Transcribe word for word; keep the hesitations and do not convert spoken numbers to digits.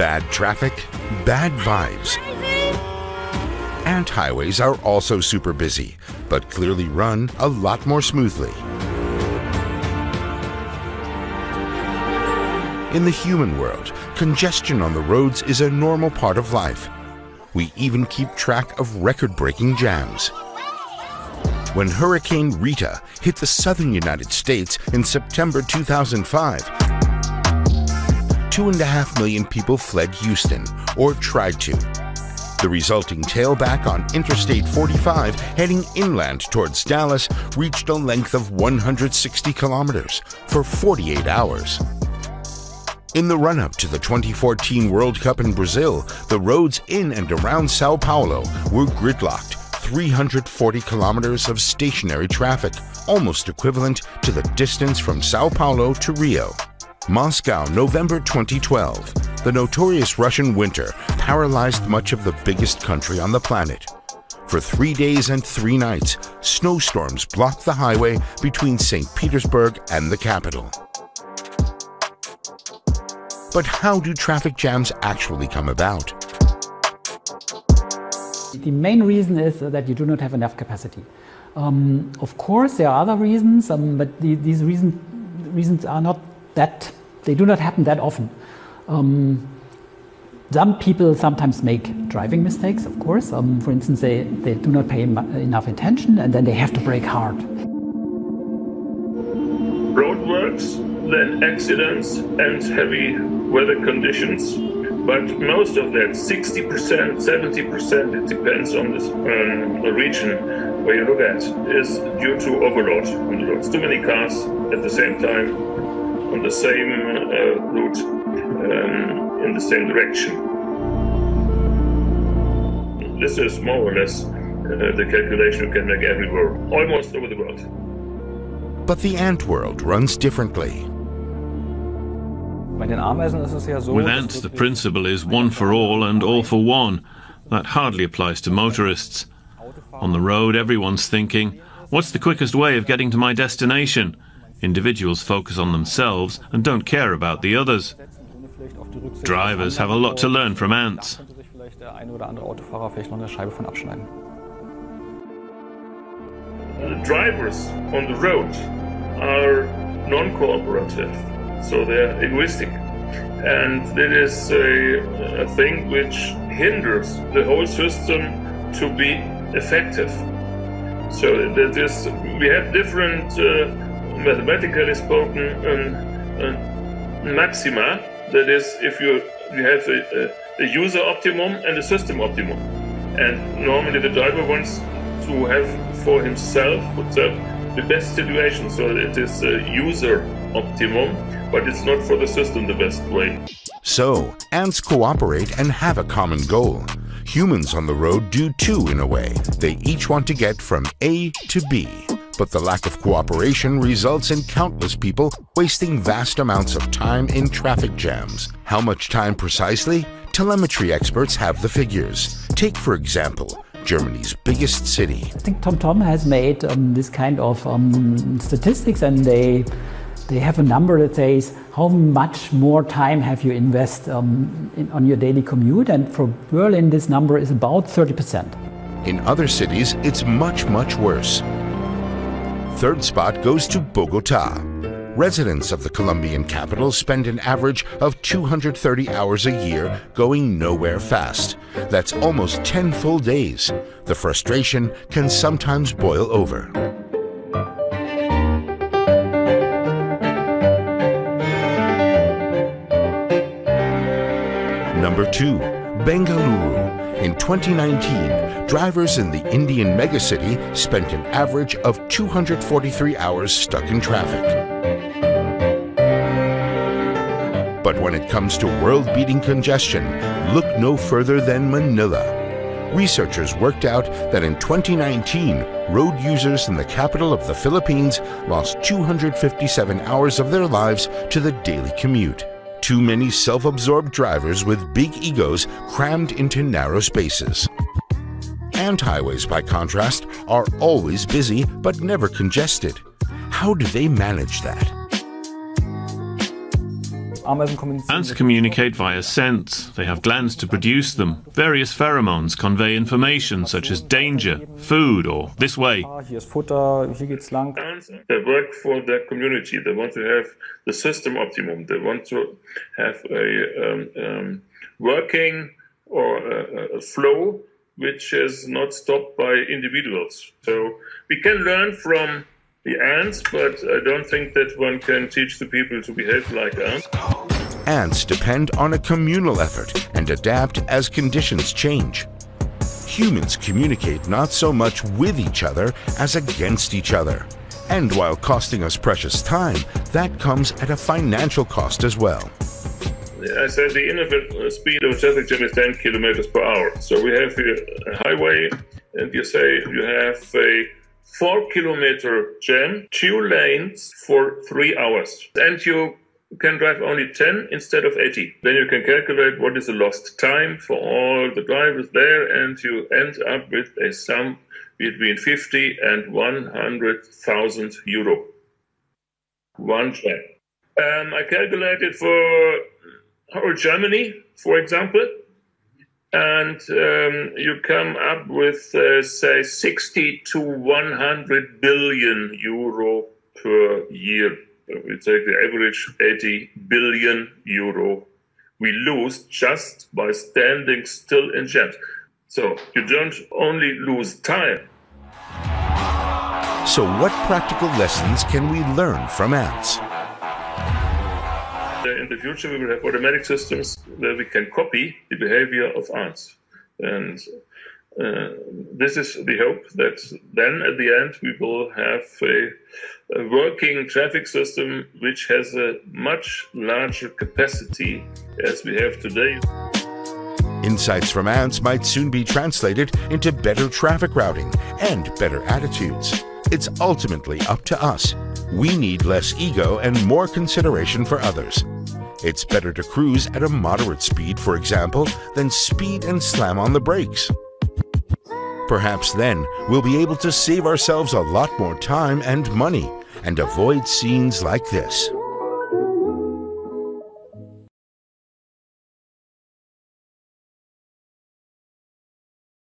Bad traffic, bad vibes. And highways are also super busy, but clearly run a lot more smoothly. In the human world, congestion on the roads is a normal part of life. We even keep track of record-breaking jams. When Hurricane Rita hit the southern United States in September two thousand five, two and a half million people fled Houston, or tried to. The resulting tailback on Interstate forty-five heading inland towards Dallas reached a length of one hundred sixty kilometers for forty-eight hours. In the run-up to the twenty fourteen World Cup in Brazil, the roads in and around Sao Paulo were gridlocked, three hundred forty kilometers of stationary traffic, almost equivalent to the distance from Sao Paulo to Rio. Moscow, November twenty twelve. The notorious Russian winter paralyzed much of the biggest country on the planet. For three days and three nights, snowstorms blocked the highway between Saint Petersburg and the capital. But how do traffic jams actually come about? The main reason is that you do not have enough capacity. Um, of course, there are other reasons, um, but the, these reason, reasons are not that, they do not happen that often. Um, some people sometimes make driving mistakes, of course. Um, for instance, they, they do not pay enough attention and then they have to brake hard. Roadworks, then accidents and heavy weather conditions. But most of that, sixty percent, seventy percent, it depends on this, um, the region where you look at, is due to overload on the roads. Too many cars at the same time, on the same uh, route, um, in the same direction. This is more or less uh, the calculation you can make everywhere, almost over the world. But the ant world runs differently. With ants, the principle is one for all and all for one. That hardly applies to motorists. On the road, everyone's thinking, what's the quickest way of getting to my destination? Individuals focus on themselves and don't care about the others. Drivers have a lot to learn from ants. The drivers on the road are non-cooperative, so they're egoistic. And it is a, a thing which hinders the whole system to be effective. So that is, we have different, uh, mathematically spoken, um, uh, maxima. That is, if you, you have a, a user optimum and a system optimum. And normally the driver wants to have for himself the best situation, so it is a user optimum, but it's not for the system the best way. So, ants cooperate and have a common goal. Humans on the road do too, in a way. They each want to get from A to B, but the lack of cooperation results in countless people wasting vast amounts of time in traffic jams. How much time precisely? Telemetry experts have the figures. Take, for example, Germany's biggest city. I think TomTom has made um, this kind of um, statistics, and they they have a number that says how much more time have you invest um, in, on your daily commute, and for Berlin this number is about thirty percent. In other cities it's much, much worse. Third spot goes to Bogota. Residents of the Colombian capital spend an average of two hundred thirty hours a year going nowhere fast. That's almost ten full days. The frustration can sometimes boil over. Number two, Bengaluru. In twenty nineteen, drivers in the Indian megacity spent an average of two hundred forty-three hours stuck in traffic. But when it comes to world-beating congestion, look no further than Manila. Researchers worked out that in twenty nineteen, road users in the capital of the Philippines lost two hundred fifty-seven hours of their lives to the daily commute. Too many self-absorbed drivers with big egos crammed into narrow spaces. Ant highways, by contrast, are always busy but never congested. How do they manage that? Ants communicate via scent. They have glands to produce them. Various pheromones convey information such as danger, food, or this way. Ants, they work for their community. They want to have the system optimum. They want to have a um, um, working or a, a flow which is not stopped by individuals. So we can learn from the ants, but I don't think that one can teach the people to behave like ants. Ants depend on a communal effort and adapt as conditions change. Humans communicate not so much with each other as against each other. And while costing us precious time, that comes at a financial cost as well. I said the inner speed of traffic jam is ten kilometers per hour. So we have a highway, and you say you have a four kilometer jam, two lanes for three hours. And you can drive only ten instead of eighty. Then you can calculate what is the lost time for all the drivers there, and you end up with a sum between fifty and one hundred thousand euro. One jam. Um, I calculated for whole Germany, for example, and um, you come up with, uh, say, sixty to one hundred billion euro per year. If we take the average, eighty billion euro. We lose just by standing still in jams. So you don't only lose time. So what practical lessons can we learn from ants? In the future, we will have automatic systems where we can copy the behavior of ants. And uh, this is the hope that then at the end, we will have a, a working traffic system which has a much larger capacity as we have today. Insights from ants might soon be translated into better traffic routing and better attitudes. It's ultimately up to us. We need less ego and more consideration for others. It's better to cruise at a moderate speed, for example, than speed and slam on the brakes. Perhaps then we'll be able to save ourselves a lot more time and money and avoid scenes like this.